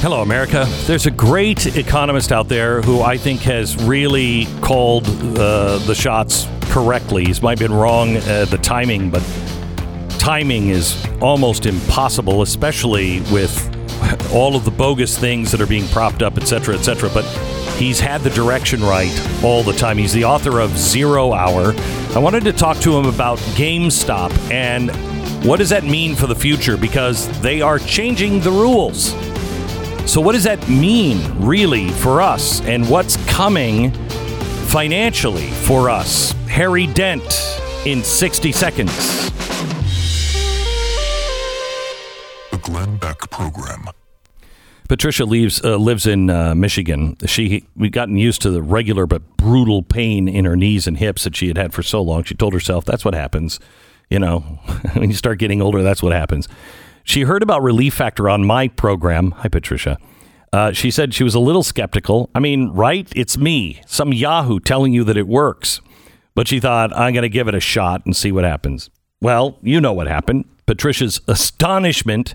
Hello, America. There's a great economist out there who I think has really called the shots correctly. He might have been wrong the timing, but timing is almost impossible, especially with all of the bogus things that are being propped up, et cetera, et cetera. But he's had the direction right all the time. He's the author of Zero Hour. I wanted to talk to him about GameStop and what does that mean for the future? Because they are changing the rules. So what does that mean really for us, and what's coming financially for us? Harry Dent in 60 seconds. The Glenn Beck Program. Patricia lives in Michigan. We've gotten used to the regular but brutal pain in her knees and hips that she had had for so long. She told herself, that's what happens. You know, when you start getting older, that's what happens. She heard about Relief Factor on my program. Hi, Patricia. She said she was a little skeptical. I mean, right? It's me, some yahoo telling you that it works. But she thought, I'm going to give it a shot and see what happens. Well, you know what happened. Patricia's astonishment.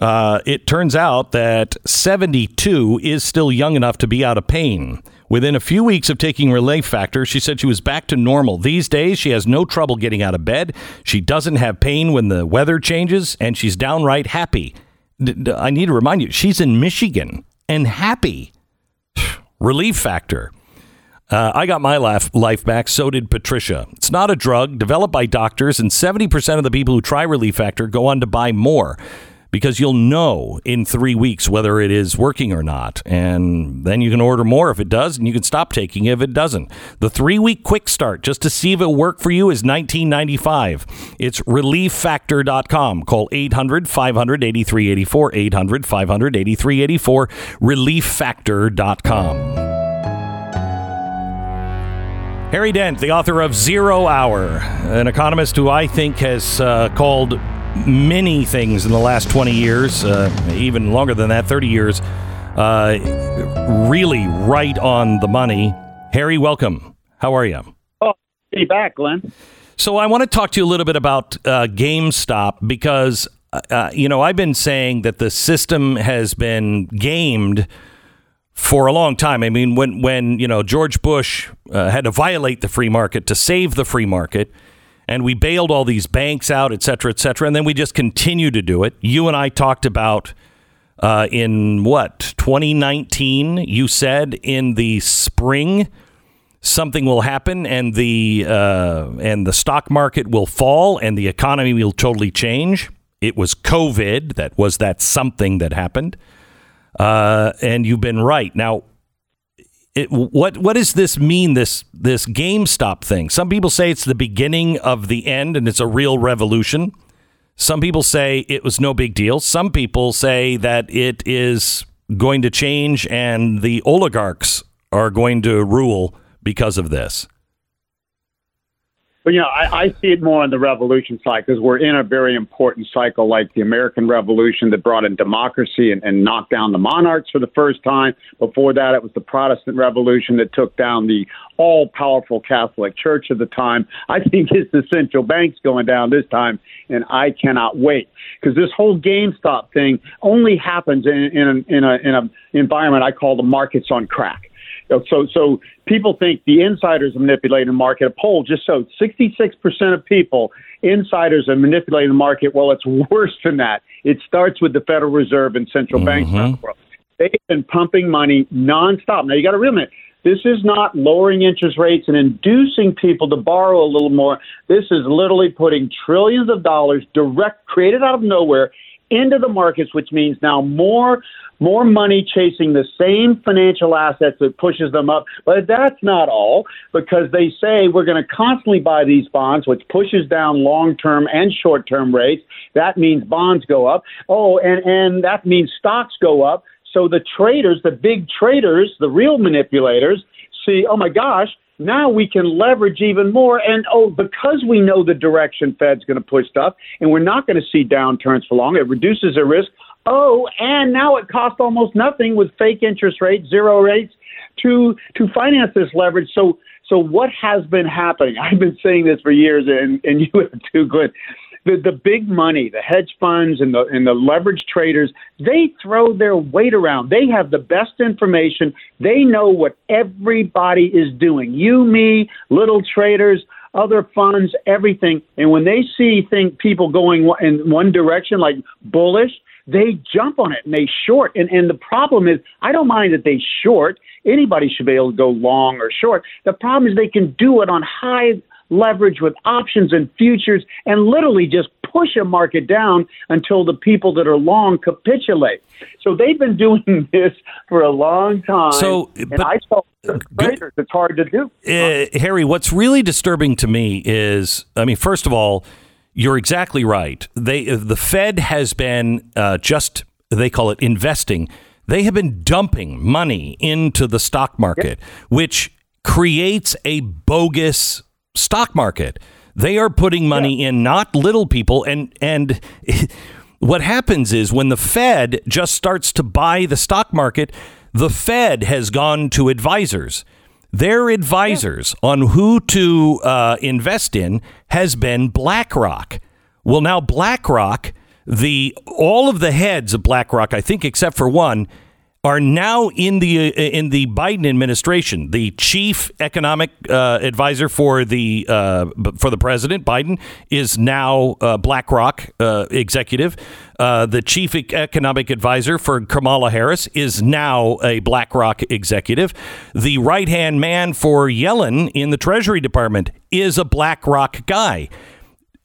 It turns out that 72 is still young enough to be out of pain. Within a few weeks of taking Relief Factor, she said she was back to normal. These days, she has no trouble getting out of bed. She doesn't have pain when the weather changes, and she's downright happy. I need to remind you, she's in Michigan and happy. Relief Factor. I got my life back. So did Patricia. It's not a drug developed by doctors, and 70% of the people who try Relief Factor go on to buy more, because you'll know in 3 weeks whether it is working or not. And then you can order more if it does, and you can stop taking it if it doesn't. The 3-week quick start just to see if it'll work for you is $19.95. It's relieffactor.com. Call 800-500-8384, 800-500-8384, relieffactor.com. Harry Dent, the author of Zero Hour, an economist who I think has called many things in the last 20 years, even longer than that, 30 years, really right on the money. Harry, welcome. How are you? Oh, be back, Glenn. So I want to talk to you a little bit about GameStop, because, you know, I've been saying that the system has been gamed for a long time. I mean, when you know, George Bush had to violate the free market to save the free market, and we bailed all these banks out, et cetera, and then we just continue to do it. You and I talked about in what, 2019, you said in the spring something will happen and the stock market will fall and the economy will totally change. It was COVID that was that something that happened, and you've been right now. What does this mean, this GameStop thing? Some people say it's the beginning of the end and it's a real revolution. Some people say it was no big deal. Some people say that it is going to change and the oligarchs are going to rule because of this. But, you know, I see it more on the revolution side, because we're in a very important cycle, like the American Revolution that brought in democracy and knocked down the monarchs for the first time. Before that, it was the Protestant Revolution that took down the all-powerful Catholic Church of the time. I think it's the central banks going down this time, and I cannot wait, because this whole GameStop thing only happens in an environment I call the markets on crack. So people think the insiders are manipulating the market. A poll just showed 66% of people, insiders are manipulating the market. Well, it's worse than that. It starts with the Federal Reserve and central banks around the world. They've been pumping money nonstop. Now, you got to remember, this is not lowering interest rates and inducing people to borrow a little more. This is literally putting trillions of dollars direct, created out of nowhere, into the markets, which means now more money chasing the same financial assets that pushes them up. But that's not all, because they say we're going to constantly buy these bonds, which pushes down long-term and short-term rates. That means bonds go up. Oh, and that means stocks go up. So the traders, the big traders, the real manipulators see, oh my gosh, now we can leverage even more. And, oh, because we know the direction Fed's going to push stuff and we're not going to see downturns for long, it reduces the risk. Oh, and now it costs almost nothing with fake interest rates, zero rates, to finance this leverage. So what has been happening? I've been saying this for years, and you have too, Glenn. The big money, the hedge funds and the leverage traders, they throw their weight around. They have the best information. They know what everybody is doing. You, me, little traders, other funds, everything. And when they see people going in one direction, like bullish, they jump on it and they short. And the problem is, I don't mind that they short. Anybody should be able to go long or short. The problem is they can do it on high leverage with options and futures and literally just push a market down until the people that are long capitulate. So they've been doing this for a long time. It's hard to do. Harry, what's really disturbing to me is, I mean, first of all, you're exactly right. The Fed has been they call it investing. They have been dumping money into the stock market, which creates a bogus stock market. They are putting money in, not little people. And what happens is when the Fed just starts to buy the stock market, the Fed has gone to advisors. Their advisors on who to invest in has been BlackRock. Well, now BlackRock, all of the heads of BlackRock, I think except for one, are now in the Biden administration. The chief economic advisor for the president, Biden, is now BlackRock executive. The chief economic advisor for Kamala Harris is now a BlackRock executive. The right-hand man for Yellen in the Treasury Department is a BlackRock guy.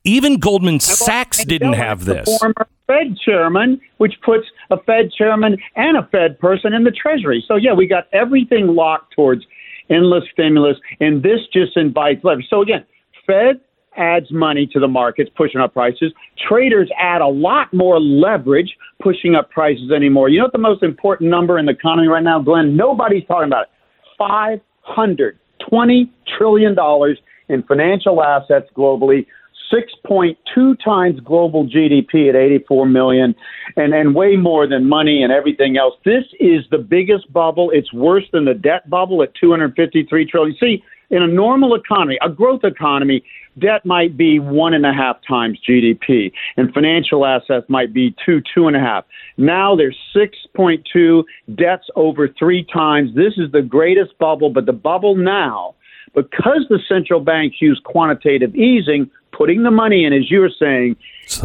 Even Goldman Sachs didn't have this. Former Fed chairman, which puts a Fed chairman and a Fed person in the Treasury. So, we got everything locked towards endless stimulus, and this just invites leverage. So, again, Fed adds money to the markets, pushing up prices. Traders add a lot more leverage, pushing up prices anymore. You know what the most important number in the economy right now, Glenn? Nobody's talking about it. $520 trillion in financial assets globally, 6.2 times global GDP at 84 million and way more than money and everything else. This is the biggest bubble. It's worse than the debt bubble at 253 trillion. See, in a normal economy, a growth economy, debt might be 1.5 times GDP and financial assets might be 2.5. Now there's 6.2, debt's over 3 times. This is the greatest bubble, but the bubble now, because the central banks use quantitative easing, putting the money in, as you were saying,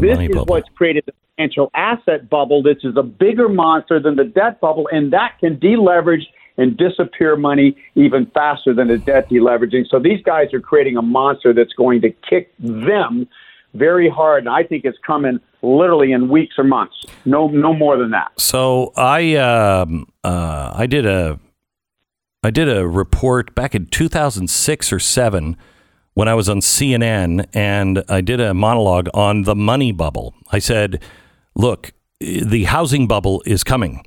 this is what's created the financial asset bubble. This is a bigger monster than the debt bubble, and that can deleverage and disappear money even faster than the debt deleveraging. So these guys are creating a monster that's going to kick them very hard, and I think it's coming literally in weeks or months, no more than that. So I did a report back in 2006 or 2007 when I was on CNN, and I did a monologue on the money bubble. I said, look, the housing bubble is coming,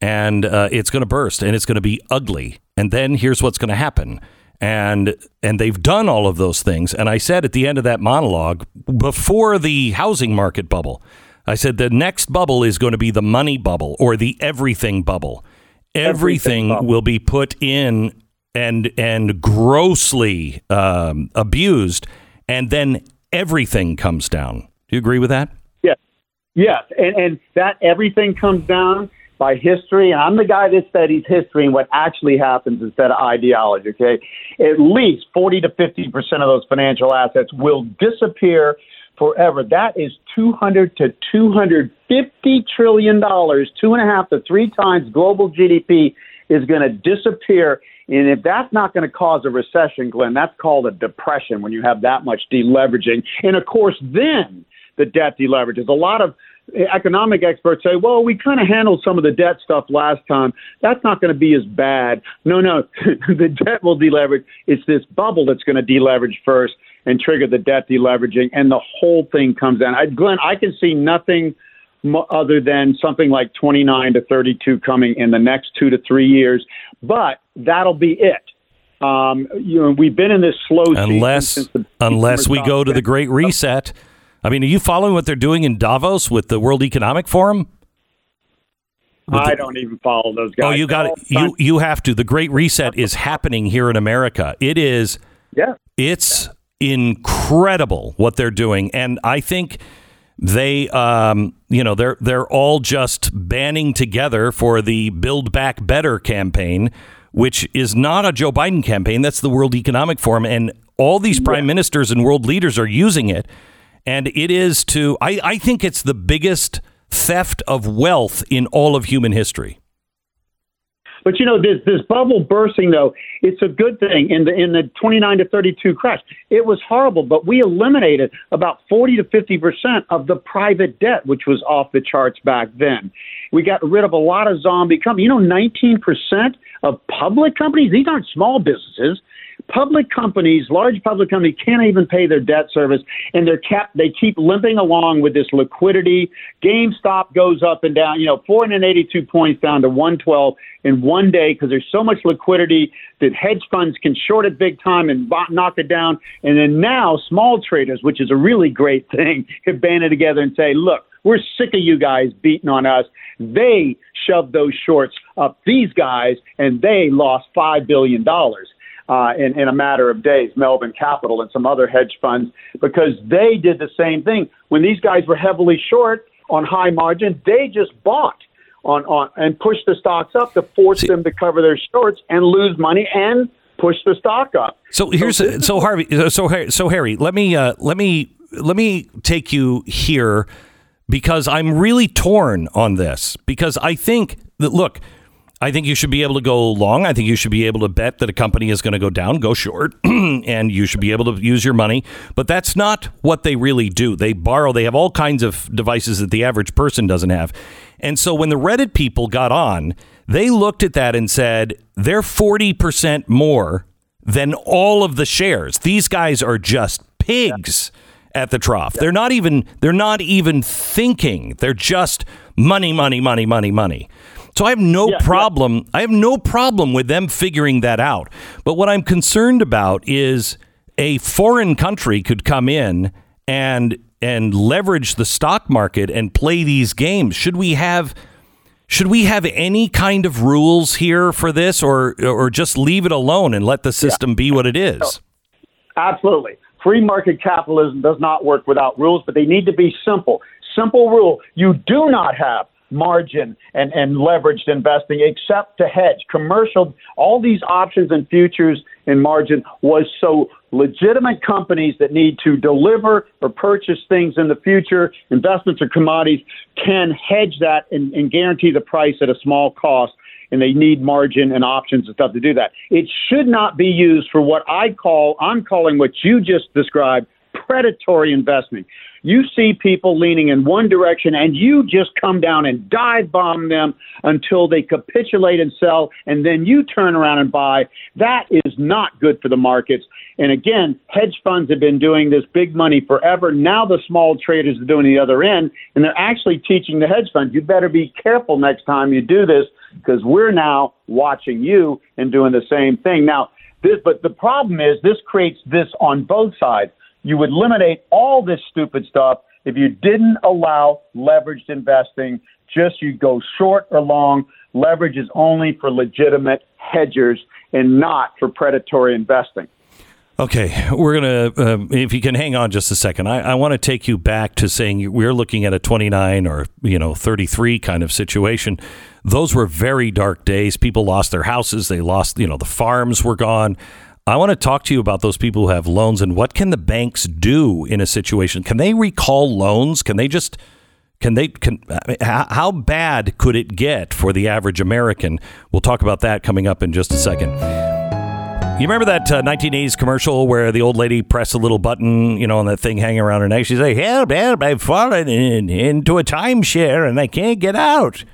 and it's going to burst, and it's going to be ugly. And then here's what's going to happen. And they've done all of those things. And I said at the end of that monologue, before the housing market bubble, I said the next bubble is going to be the money bubble or the everything bubble. Everything will be put in and grossly abused, and then everything comes down. Do you agree with that? Yes. And that everything comes down by history. And I'm the guy that studies history and what actually happens instead of ideology. Okay, at least 40 to 50% of those financial assets will disappear forever. That is $200 to $250 trillion, 2.5 to 3 times global GDP is going to disappear. And if that's not going to cause a recession, Glenn, that's called a depression when you have that much deleveraging. And of course, then the debt deleverages. A lot of economic experts say, well, we kind of handled some of the debt stuff last time. That's not going to be as bad. No, the debt will deleverage. It's this bubble that's going to deleverage first and trigger the debt deleveraging, and the whole thing comes down. Glenn, I can see nothing other than something like 29 to 32 coming in the next 2 to 3 years, but that'll be it. We've been in this slow season. Unless we go to the Great Reset. I mean, are you following what they're doing in Davos with the World Economic Forum? I don't even follow those guys. Oh, you got it. You have to. The Great Reset is happening here in America. It is. Yeah. It's incredible what they're doing. And I think they, they're all just banding together for the Build Back Better campaign, which is not a Joe Biden campaign. That's the World Economic Forum. And all these prime ministers and world leaders are using it. And it is to, I think it's the biggest theft of wealth in all of human history. But, this bubble bursting, though, it's a good thing. In the 29 to 32 crash, it was horrible, but we eliminated about 40 to 50% of the private debt, which was off the charts back then. We got rid of a lot of zombie companies. 19% of public companies, these aren't small businesses. Public companies, large public companies, can't even pay their debt service, and they're kept. They keep limping along with this liquidity. GameStop goes up and down. 482 points down to 112 in one day because there's so much liquidity that hedge funds can short it big time and knock it down. And then now small traders, which is a really great thing, have banded together and say, "Look, we're sick of you guys beating on us." They shoved those shorts up these guys, and they lost $5 billion. In a matter of days, Melvin Capital and some other hedge funds, because they did the same thing. When these guys were heavily short on high margin, they just bought on and pushed the stocks up to force them to cover their shorts and lose money and push the stock up. So Harry, let me take you here because I'm really torn on this, because I think that, look, I think you should be able to go long. I think you should be able to bet that a company is going to go down, go short, and you should be able to use your money. But that's not what they really do. They borrow. They have all kinds of devices that the average person doesn't have. And so when the Reddit people got on, they looked at that and said, they're 40% more than all of the shares. These guys are just pigs at the trough. They're not even thinking. They're just money, money, money, money, money. So I have no problem. Yeah. I have no problem with them figuring that out. But what I'm concerned about is a foreign country could come in and leverage the stock market and play these games. Should we have any kind of rules here for this, or just leave it alone and let the system be what it is? Absolutely. Free market capitalism does not work without rules, but they need to be simple. Simple rule. You do not have margin and leveraged investing except to hedge. Commercial, all these options and futures and margin was so legitimate companies that need to deliver or purchase things in the future, investments or commodities, can hedge that and guarantee the price at a small cost, and they need margin and options and stuff to do that. It should not be used for what I'm calling what you just described, predatory investing. You see people leaning in one direction and you just come down and dive bomb them until they capitulate and sell, and then you turn around and buy. That is not good for the markets. And again, hedge funds have been doing this big money forever. Now the small traders are doing the other end, and they're actually teaching the hedge funds, you better be careful next time you do this, because we're now watching you and doing the same thing. Now, but the problem is this creates this on both sides. You would eliminate all this stupid stuff if you didn't allow leveraged investing. Just you go short or long. Leverage is only for legitimate hedgers and not for predatory investing. Okay, we're going to, if you can hang on just a second, I want to take you back to saying we're looking at a 29 or, 33 kind of situation. Those were very dark days. People lost their houses. They lost, the farms were gone. I want to talk to you about those people who have loans and what can the banks do in a situation? Can they recall loans? How bad could it get for the average American? We'll talk about that coming up in just a second. You remember that 1980s commercial where the old lady pressed a little button, and that thing hanging around her neck? She's like, help, I've fallen into a timeshare and I can't get out.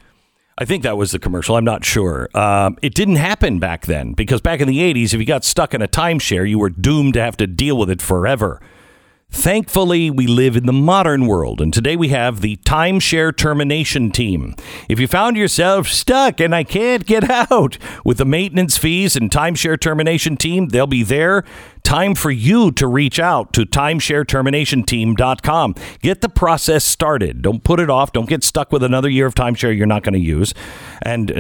I think that was the commercial. I'm not sure. It didn't happen back then, because back in the 80s, if you got stuck in a timeshare, you were doomed to have to deal with it forever. Thankfully, we live in the modern world, and today we have the timeshare termination team. If you found yourself stuck and I can't get out, with the maintenance fees and timeshare termination team, they'll be there Time for you to reach out to timeshareterminationteam.com. Get the process started. Don't put it off. Don't get stuck with another year of timeshare you're not going to use and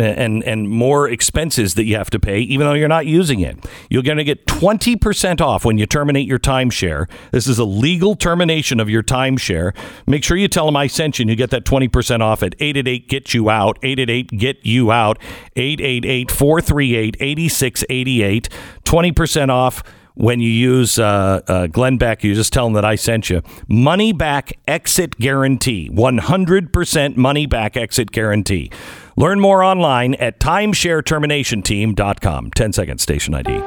more expenses that you have to pay, even though you're not using it. You're going to get 20% off when you terminate your timeshare. This is a legal termination of your timeshare. Make sure you tell them I sent you and you get that 20% off at 888-GET-YOU-OUT, 888-GET-YOU-OUT, 888-438-8688, 20% off. When you use Glenn Beck, you just tell them that I sent you. Money back exit guarantee, 100% money back exit guarantee. Learn more online at timeshareterminationteam.com. 10 seconds, station ID.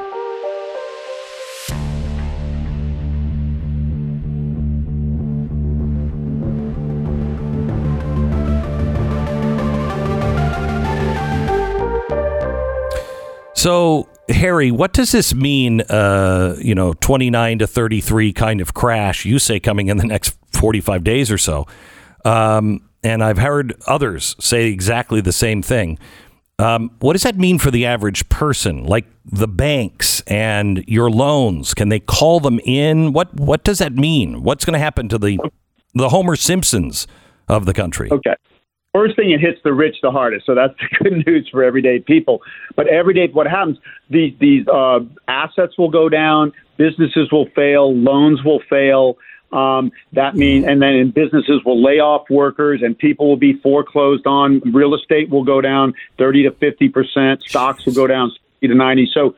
So, Harry, what does this mean, 29 to 33 kind of crash, you say, coming in the next 45 days or so? And I've heard others say exactly the same thing. What does that mean for the average person, like the banks and your loans? Can they call them in? What does that mean? What's going to happen to the Homer Simpsons of the country? Okay. First thing, it hits the rich the hardest. So that's the good news for everyday people. But everyday, what happens, these assets will go down, businesses will fail, loans will fail. And then businesses will lay off workers and people will be foreclosed on. Real estate will go down 30 to 50%. Stocks will go down 60 to 90. So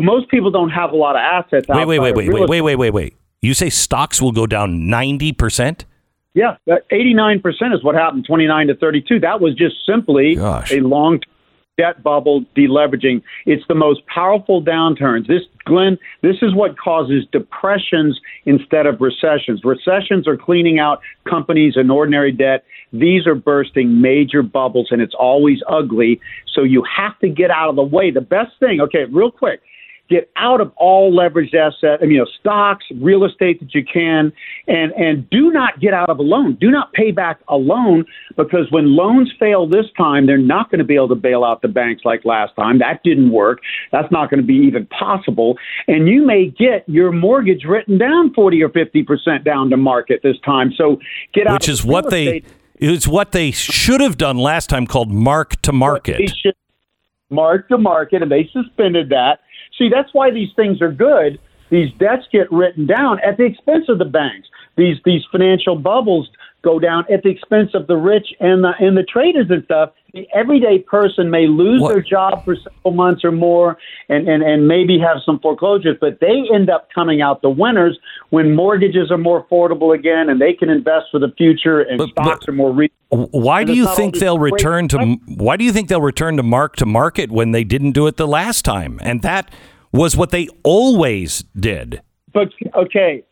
most people don't have a lot of assets. Wait. You say stocks will go down 90%? Yeah, 89% is what happened, 29 to 32. That was just simply a long-term debt bubble deleveraging. It's the most powerful downturns. This is what causes depressions instead of recessions. Recessions are cleaning out companies and ordinary debt. These are bursting major bubbles, and it's always ugly. So you have to get out of the way. The best thing, okay, real quick. Get out of all leveraged assets, stocks, real estate that you can, and do not get out of a loan. Do not pay back a loan, because when loans fail this time, they're not going to be able to bail out the banks like last time. That didn't work. That's not going to be even possible. And you may get your mortgage written down 40 or 50% down to market this time. So get out. Which is what they should have done last time, called mark to market. They should mark to market, and they suspended that. See, that's why these things are good. These debts get written down at the expense of the banks. These financial bubbles go down at the expense of the rich and the traders and stuff. The everyday person may lose their job for several months or more and maybe have some foreclosures, but they end up coming out the winners when mortgages are more affordable again and they can invest for the future and stocks are more reasonable. Why do you think they'll return to market when they didn't do it the last time? And that was what they always did. But okay,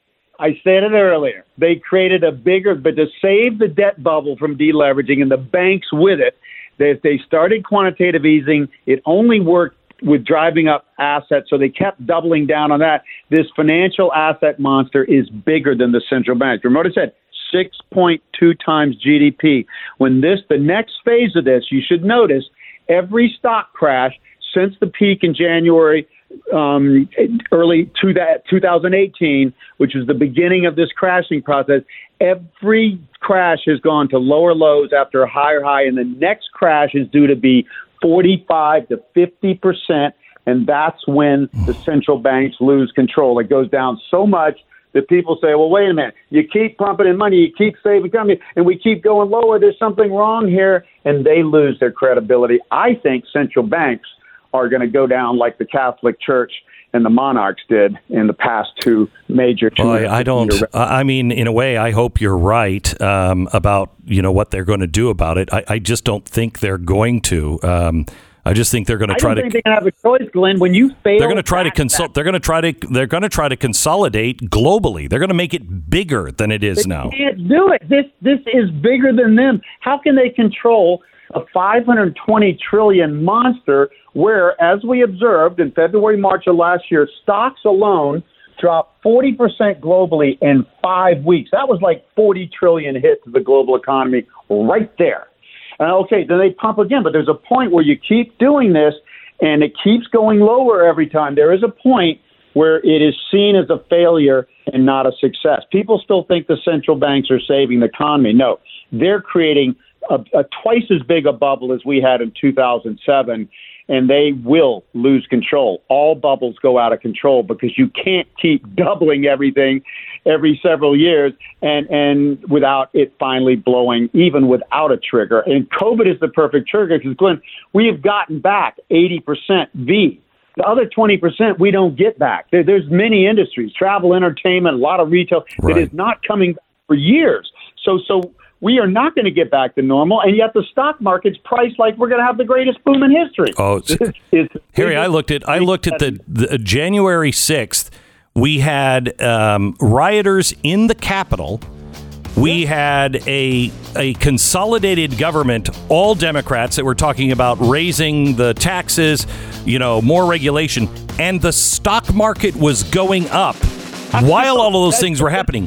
I said it earlier. They created but to save the debt bubble from deleveraging and the banks with it, they started quantitative easing. It only worked with driving up assets, so they kept doubling down on that. This financial asset monster is bigger than the central bank. Remember what I said, 6.2 times GDP. When the next phase of this, you should notice every stock crash since the peak in January early to that 2018, which was the beginning of this crashing process, every crash has gone to lower lows after a higher high, and the next crash is due to be 45 to 50%, and that's when the central banks lose control. It goes down so much that people say, well, wait a minute, you keep pumping in money, you keep saving money, and we keep going lower, there's something wrong here, and they lose their credibility. I think central banks are going to go down like the Catholic Church and the monarchs did in the past two major. In a way, I hope you're right about, what they're going to do about it. I just don't think they're going to. I just think they're going to try to. I don't think they have a choice, Glenn. When you fail, they're going to try to consult. They're going to try to consolidate globally. They're going to make it bigger than it is now. They can't do it. This is bigger than them. How can they control a $520 trillion monster, where, as we observed in February, March of last year, stocks alone dropped 40% globally in 5 weeks. That was like 40 trillion hit to the global economy right there. And okay, then they pump again, but there's a point where you keep doing this and it keeps going lower every time. There is a point where it is seen as a failure and not a success. People still think the central banks are saving the economy. No, they're creating a twice as big a bubble as we had in 2007, and they will lose control. All bubbles go out of control because you can't keep doubling everything every several years and without it finally blowing, even without a trigger. And COVID is the perfect trigger because, Glenn, we have gotten back 80% V. The other 20% we don't get back. There's many industries, travel, entertainment, a lot of retail, right, that is not coming back for years. So we are not going to get back to normal, and yet the stock market's priced like we're going to have the greatest boom in history. Oh, Harry, I looked at the January 6th. We had rioters in the Capitol. We had a consolidated government, all Democrats, that were talking about raising the taxes, more regulation, and the stock market was going up while all of those things were happening.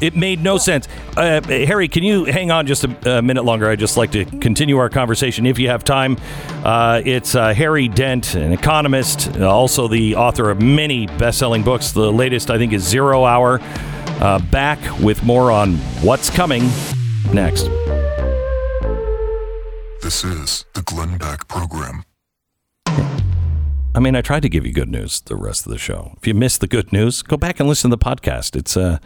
It made no sense. Harry, can you hang on just a minute longer? I'd just like to continue our conversation if you have time. It's Harry Dent, an economist, also the author of many best-selling books. The latest, I think, is Zero Hour. Back with more on what's coming next. This is the Glenn Beck Program. I mean, I tried to give you good news the rest of the show. If you missed the good news, go back and listen to the podcast. It's a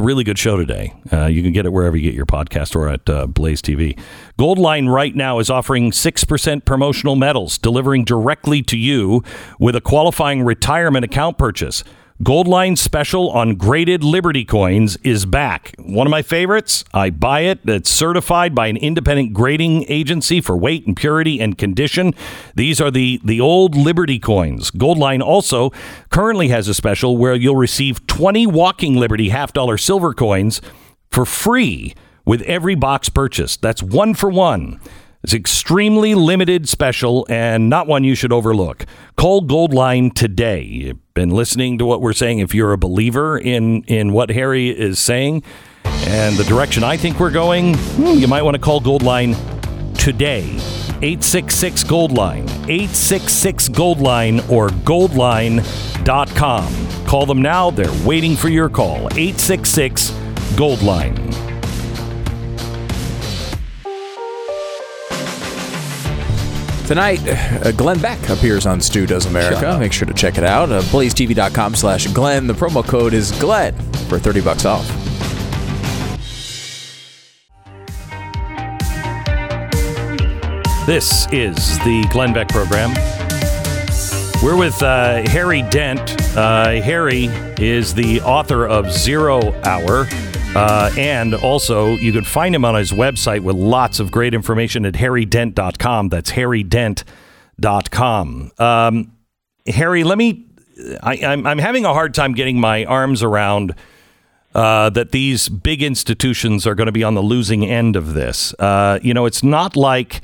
really good show today. You can get it wherever you get your podcast or at Blaze TV. Goldline right now is offering 6% promotional metals, delivering directly to you with a qualifying retirement account purchase. Goldline special on graded Liberty coins is back. One of my favorites. I buy it. It's certified by an independent grading agency for weight and purity and condition. These are the old Liberty coins. Goldline also currently has a special where you'll receive 20 walking Liberty $50 silver coins for free with every box purchased. That's 1 for 1. It's an extremely limited special and not one you should overlook. Call Goldline today. You've been listening to what we're saying. If you're a believer in what Harry is saying and the direction I think we're going, you might want to call Goldline today. 866-GOLDLINE. 866-GOLDLINE or goldline.com. Call them now. They're waiting for your call. 866-GOLDLINE. Tonight, Glenn Beck appears on Stu Does America. Make sure to check it out. BlazeTV.com/Glenn. The promo code is Glenn for $30 off. This is the Glenn Beck Program. We're with Harry Dent. Harry is the author of Zero Hour. And also, you can find him on his website with lots of great information at harrydent.com. That's harrydent.com. Harry, I'm having a hard time getting my arms around that these big institutions are going to be on the losing end of this. It's not like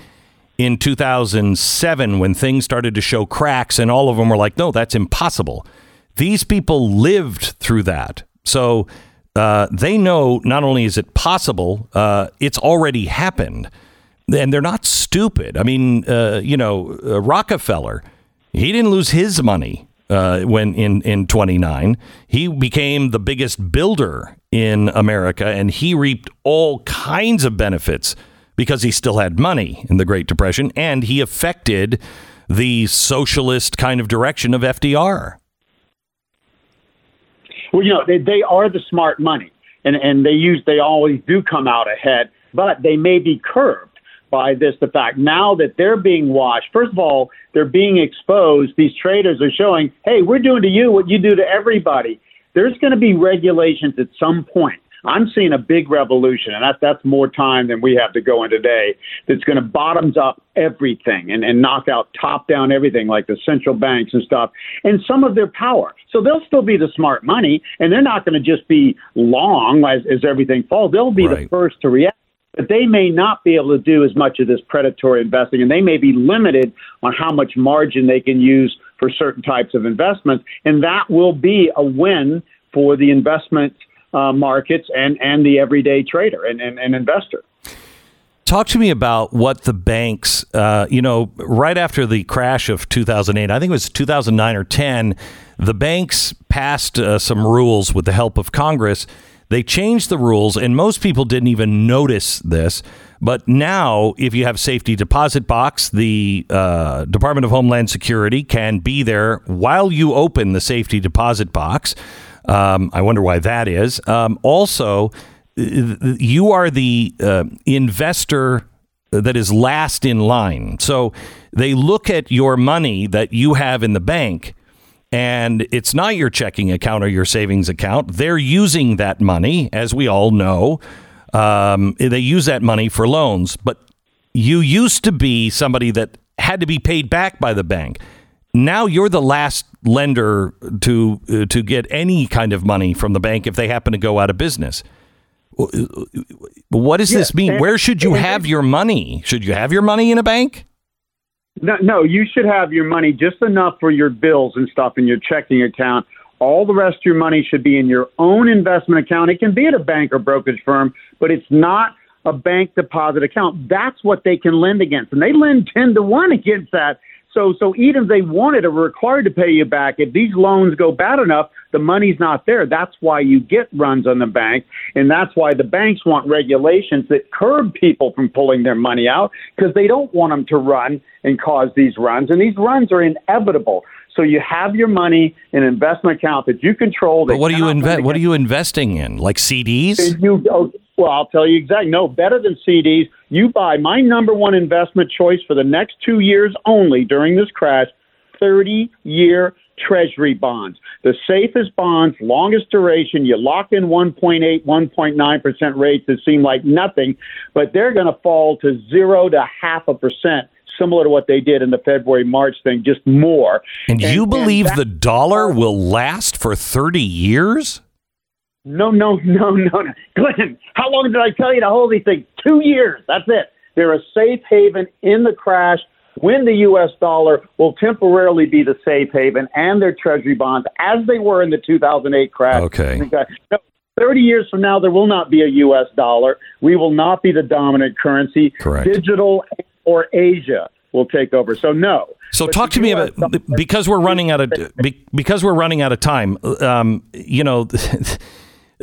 in 2007 when things started to show cracks and all of them were like, no, that's impossible. These people lived through that. So they know not only is it possible, it's already happened. And they're not stupid. I mean, Rockefeller, he didn't lose his money when in 29. He became the biggest builder in America, and he reaped all kinds of benefits because he still had money in the Great Depression, and he affected the socialist kind of direction of FDR. Well, they are the smart money, and they always do come out ahead, but they may be curbed by the fact now that they're being watched. First of all, they're being exposed. These traders are showing, hey, we're doing to you what you do to everybody. There's going to be regulations at some point. I'm seeing a big revolution, and that's more time than we have to go in today, that's going to bottoms up everything and knock out top down everything like the central banks and stuff and some of their power. So they'll still be the smart money, and they're not going to just be long as everything falls. They'll be right, the first to react. But they may not be able to do as much of this predatory investing, and they may be limited on how much margin they can use for certain types of investments. And that will be a win for the investment markets and the everyday trader and investor. Talk to me about what the banks, right after the crash of 2008, I think it was 2009 or 10, the banks passed some rules with the help of Congress. They changed the rules, and most people didn't even notice this. But now, if you have safety deposit box, the Department of Homeland Security can be there while you open the safety deposit box. I wonder why that is. Also, you are the investor that is last in line. So they look at your money that you have in the bank, and it's not your checking account or your savings account. They're using that money, as we all know. They use that money for loans. But you used to be somebody that had to be paid back by the bank. Now you're the last lender to get any kind of money from the bank if they happen to go out of business. What does this mean? Where should you have your money? Should you have your money in a bank? No, you should have your money just enough for your bills and stuff in your checking account. All the rest of your money should be in your own investment account. It can be at a bank or brokerage firm, but it's not a bank deposit account. That's what they can lend against. And they lend 10-1 against that. So even if they wanted or were required to pay you back, if these loans go bad enough, the money's not there. That's why you get runs on the bank, and that's why the banks want regulations that curb people from pulling their money out, because they don't want them to run and cause these runs, and these runs are inevitable. So you have your money in an investment account that you control. But what do you invest? What are you investing in? Like CDs? Well, I'll tell you exactly. No, better than CDs. You buy my number one investment choice for the next 2 years only during this crash, 30-year Treasury bonds. The safest bonds, longest duration. You lock in 1.8, 1.9% rates that seem like nothing, but they're going to fall to 0 to 0.5%, similar to what they did in the February, March thing, just more. And you believe the dollar will last for 30 years? No. Glenn, how long did I tell you to hold these things? 2 years. That's it. They're a safe haven in the crash when the U.S. dollar will temporarily be the safe haven, and their Treasury bonds, as they were in the 2008 crash. Okay. 30 years from now, there will not be a U.S. dollar. We will not be the dominant currency. Correct. Digital or Asia will take over. So no. So but talk to me about, because we're running out of time.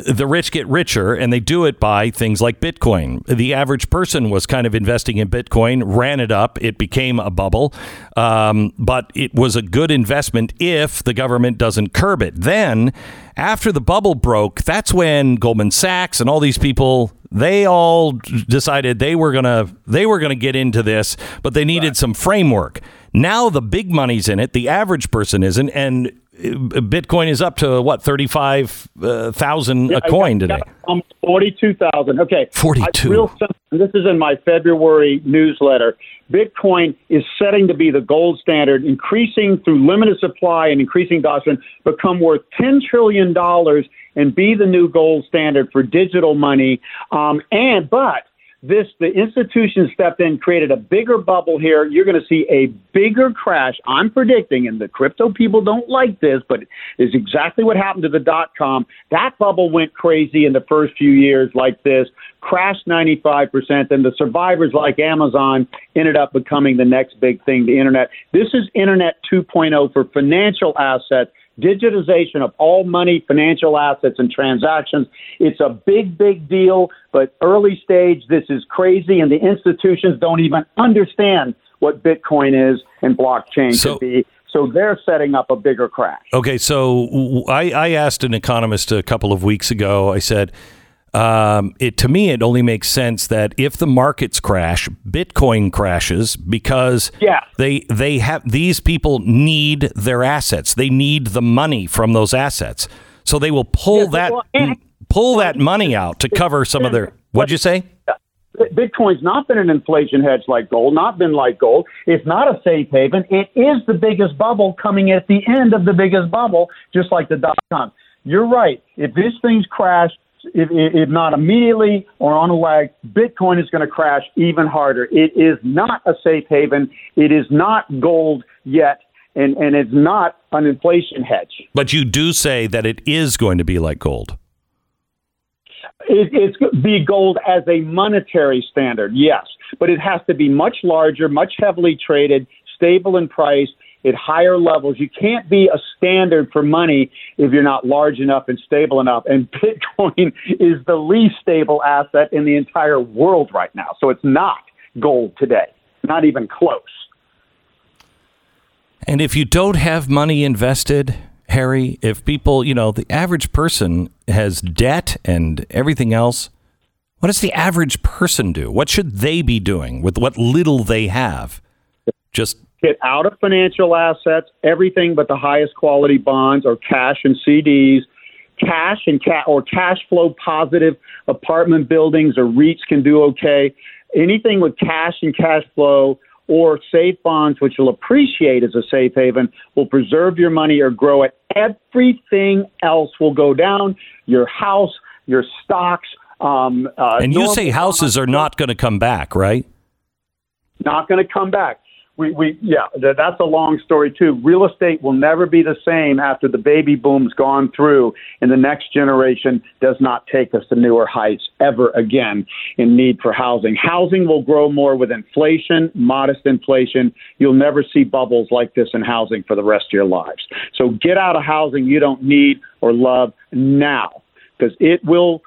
The rich get richer, and they do it by things like Bitcoin. The average person was kind of investing in Bitcoin, ran it up. It became a bubble. But it was a good investment if the government doesn't curb it. Then after the bubble broke, that's when Goldman Sachs and all these people, they all decided they were going to get into this, but they needed some framework. Now the big money's in it. The average person isn't. And Bitcoin is up to, what, 35,000 a coin today? 42,000. Okay. 42. This is in my February newsletter. Bitcoin is setting to be the gold standard, increasing through limited supply and increasing adoption, become worth $10 trillion and be the new gold standard for digital money. The institution stepped in, created a bigger bubble here. You're going to see a bigger crash, I'm predicting, and the crypto people don't like this, but it's exactly what happened to the dot-com. That bubble went crazy in the first few years like this, crashed 95%, and the survivors like Amazon ended up becoming the next big thing, the Internet. This is Internet 2.0 for financial assets. Digitization of all money, financial assets, and transactions. It's a big, big deal, but early stage, this is crazy, and the institutions don't even understand what Bitcoin is and blockchain could be. So they're setting up a bigger crash. Okay, so I asked an economist a couple of weeks ago, I said, to me, it only makes sense that if the markets crash, Bitcoin crashes, because they have, these people need their assets. They need the money from those assets. So they will pull that money out to cover some of their, what'd you say? Bitcoin's not been an inflation hedge like gold, not been like gold. It's not a safe haven. It is the biggest bubble coming at the end of the biggest bubble, just like the dot-com. You're right. If these things crash, if not immediately or on a lag, Bitcoin is going to crash even harder. It is not a safe haven. It is not gold yet, and it's not an inflation hedge. But you do say that it is going to be like gold. It's be gold as a monetary standard, yes, but it has to be much larger, much heavily traded, stable in price, at higher levels. You can't be a standard for money if you're not large enough and stable enough. And Bitcoin is the least stable asset in the entire world right now. So it's not gold today, not even close. And if you don't have money invested, Harry, if people, you know, the average person has debt and everything else, what does the average person do? What should they be doing with what little they have? Just get out of financial assets, everything but the highest quality bonds or cash and CDs, cash and or cash flow positive apartment buildings or REITs can do okay. Anything with cash and cash flow or safe bonds, which will appreciate as a safe haven, will preserve your money or grow it. Everything else will go down, your house, your stocks. And you say houses are not going to come back, right? Not going to come back. That's a long story, too. Real estate will never be the same after the baby boom's gone through, and the next generation does not take us to newer heights ever again in need for housing. Housing will grow more with inflation, modest inflation. You'll never see bubbles like this in housing for the rest of your lives. So get out of housing you don't need or love now, because it will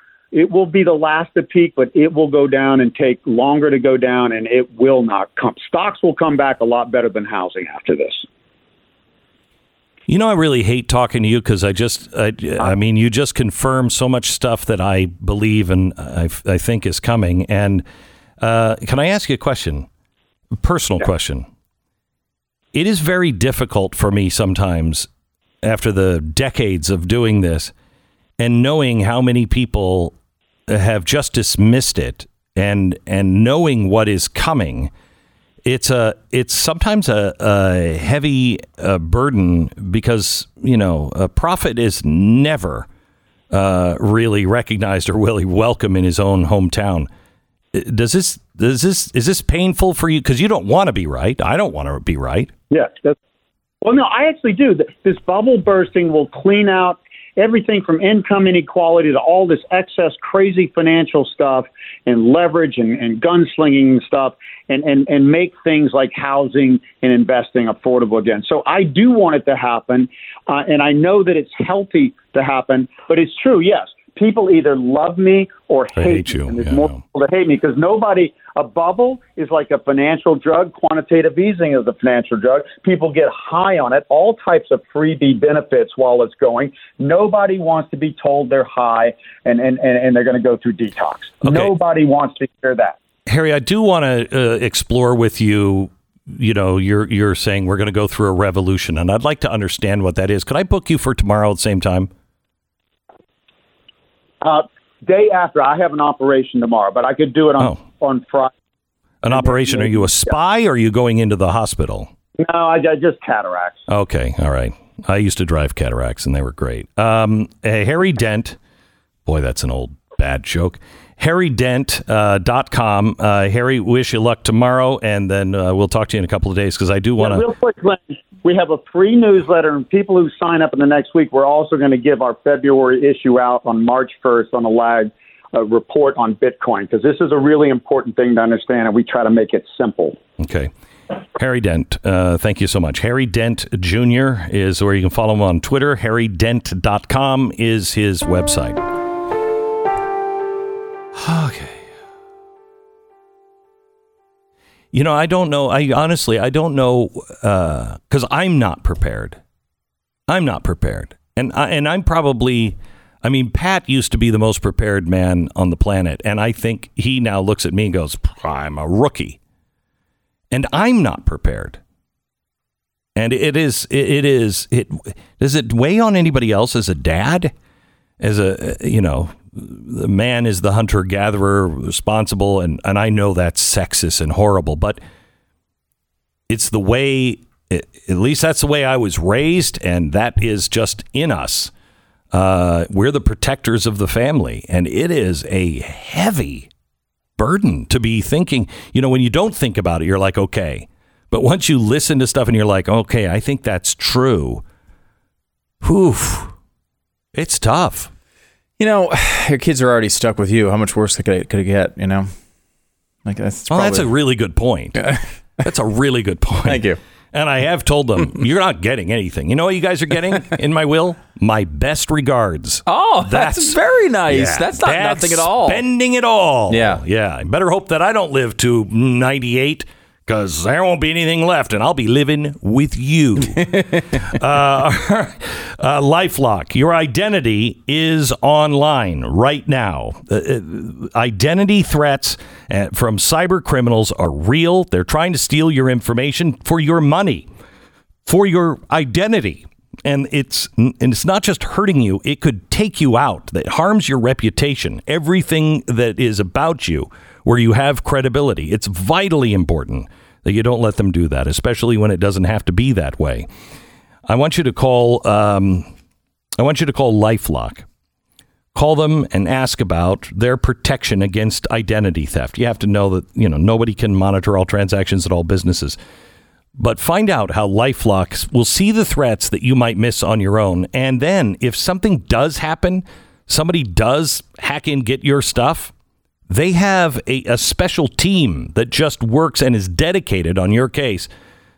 be the last to peak, but it will go down and take longer to go down, and it will not come. Stocks will come back a lot better than housing after this. You know, I really hate talking to you because I mean, you just confirm so much stuff that I believe and I think is coming. And can I ask you a question? A personal question. It is very difficult for me sometimes after the decades of doing this and knowing how many people have just dismissed it, and knowing what is coming, it's sometimes a heavy burden, because you know a prophet is never really recognized or really welcome in his own hometown. Is this painful for you? Because you don't want to be right. I don't want to be right. Yeah. Well, no, I actually do. This bubble bursting will clean out everything from income inequality to all this excess crazy financial stuff and leverage and gunslinging and stuff, and make things like housing and investing affordable again. So I do want it to happen, and I know that it's healthy to happen, but it's true, yes. People either love me or hate you. And there's more people that hate me because a bubble is like a financial drug. Quantitative easing is a financial drug. People get high on it, all types of freebie benefits while it's going. Nobody wants to be told they're high and they're going to go through detox. Okay. Nobody wants to hear that. Harry, I do want to explore with you, you know, you're saying we're going to go through a revolution, and I'd like to understand what that is. Could I book you for tomorrow at the same time? Day after. I have an operation tomorrow, but I could do it on Friday. An operation? Are you a spy or are you going into the hospital? No, I just cataracts. Okay. All right. I used to drive cataracts and they were great. Harry Dent. Boy, that's an old bad joke. HarryDent.com. Harry, wish you luck tomorrow, and then we'll talk to you in a couple of days because I do want to. Real quick, Glenn, we have a free newsletter, and people who sign up in the next week, we're also going to give our February issue out on March 1st on a lag report on Bitcoin, because this is a really important thing to understand, and we try to make it simple. Okay. Harry Dent, thank you so much. Harry Dent Jr. is where you can follow him on Twitter. HarryDent.com is his website. Okay. You know, I don't know. I don't know, because I'm not prepared. And I'm probably, I mean, Pat used to be the most prepared man on the planet. And I think he now looks at me and goes, I'm a rookie. And I'm not prepared. And does it weigh on anybody else as a dad? As a, you know, the man is the hunter-gatherer, responsible, and I know that's sexist and horrible, but it's the way, at least that's the way I was raised, and that is just in us. We're the protectors of the family, and it is a heavy burden to be thinking. You know, when you don't think about it, you're like, okay. But once you listen to stuff and you're like, okay, I think that's true, oof, it's tough. you know, your kids are already stuck with you. How much worse could it get, you know? Like, that's probably... that's a really good point. That's a really good point. Thank you. And I have told them, you're not getting anything. You know what you guys are getting in my will? My best regards. Oh, that's very nice. Yeah, that's not nothing at all. Spending it all. Yeah. Yeah. I better hope that I don't live to 98 because there won't be anything left and I'll be living with you. LifeLock, your identity is online right now. Identity threats from cyber criminals are real. They're trying to steal your information for your money, for your identity. And it's not just hurting you. It could take you out. That harms your reputation, everything that is about you, where you have credibility. It's vitally important that you don't let them do that, especially when it doesn't have to be that way. I want you to call. I want you to call LifeLock. Call them and ask about their protection against identity theft. You have to know that, you know, nobody can monitor all transactions at all businesses, but find out how LifeLock will see the threats that you might miss on your own. And then if something does happen, somebody does hack in, get your stuff. They have a special team that just works and is dedicated on your case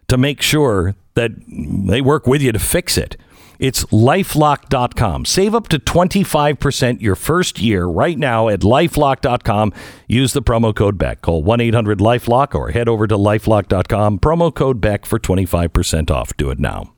to make sure that they work with you to fix it. It's lifelock.com. Save up to 25% your first year right now at lifelock.com. Use the promo code BECK. Call 1-800-LIFELOCK or head over to lifelock.com. Promo code BECK for 25% off. Do it now.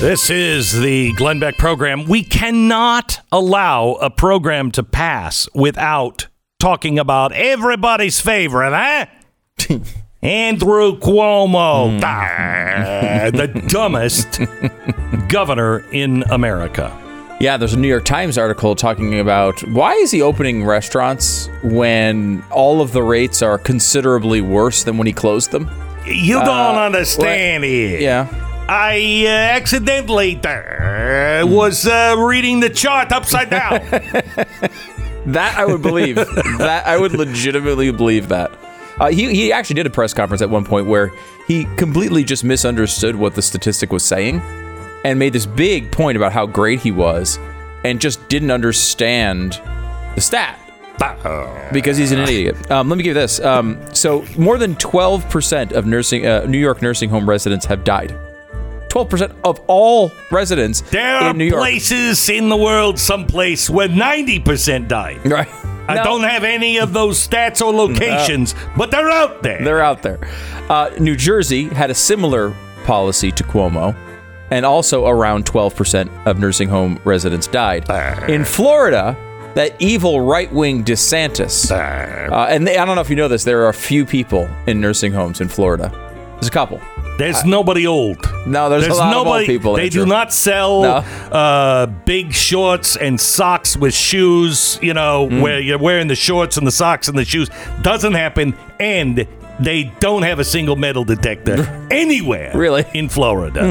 This is the Glenn Beck program. We cannot allow a program to pass without talking about everybody's favorite, huh? Andrew Cuomo, the dumbest governor in America. Yeah, there's a New York Times article talking about why is he opening restaurants when all of the rates are considerably worse than when he closed them? You don't understand it. Yeah. I accidentally was reading the chart upside down. That I would believe. That I would legitimately believe that. He actually did a press conference at one point where he completely just misunderstood what the statistic was saying and made this big point about how great he was and just didn't understand the stat because he's an idiot. Let me give you this. So more than 12% of New York nursing home residents have died. 12% of all residents in New York. There are places in the world, someplace, where 90% died. Right. I don't have any of those stats or locations, but they're out there. They're out there. New Jersey had a similar policy to Cuomo, and also around 12% of nursing home residents died. In Florida, that evil right-wing DeSantis, and I don't know if you know this, there are a few people in nursing homes in Florida. There's a couple. There's nobody old. No, there's a lot nobody, of old people. They do not sell big shorts and socks with shoes, you know, where you're wearing the shorts and the socks and the shoes. Doesn't happen. And they don't have a single metal detector anywhere really? In Florida.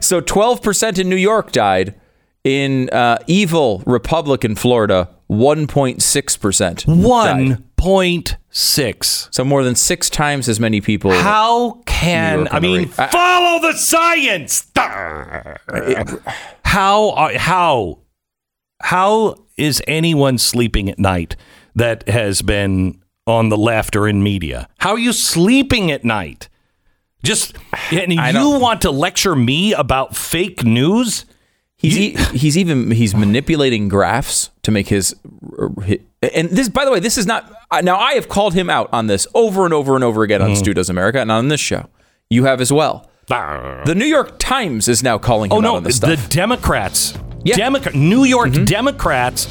So 12% in New York died. In evil Republican Florida, 1.6%. 1.6. So more than six times as many people. How can, I mean, follow the science. How is anyone sleeping at night that has been on the left or in media? How are you sleeping at night? You want to lecture me about fake news? He's manipulating graphs to make his and this, by the way, this is not, now I have called him out on this over and over and over again on Stu Does America and on this show. You have as well. The New York Times is now calling him out on this stuff. The Democrats, New York Democrats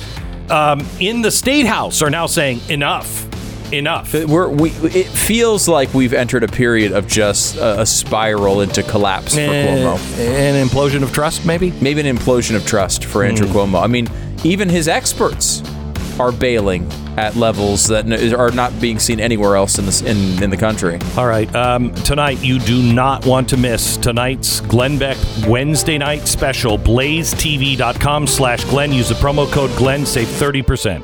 in the state house are now saying enough. It feels like we've entered a period of just a spiral into collapse for Cuomo. An implosion of trust, maybe? Maybe an implosion of trust for Andrew Cuomo. I mean, even his experts are bailing at levels that are not being seen anywhere else in the country. All right. Tonight, you do not want to miss tonight's Glenn Beck Wednesday night special, blazetv.com/Glenn. Use the promo code Glenn, save 30%.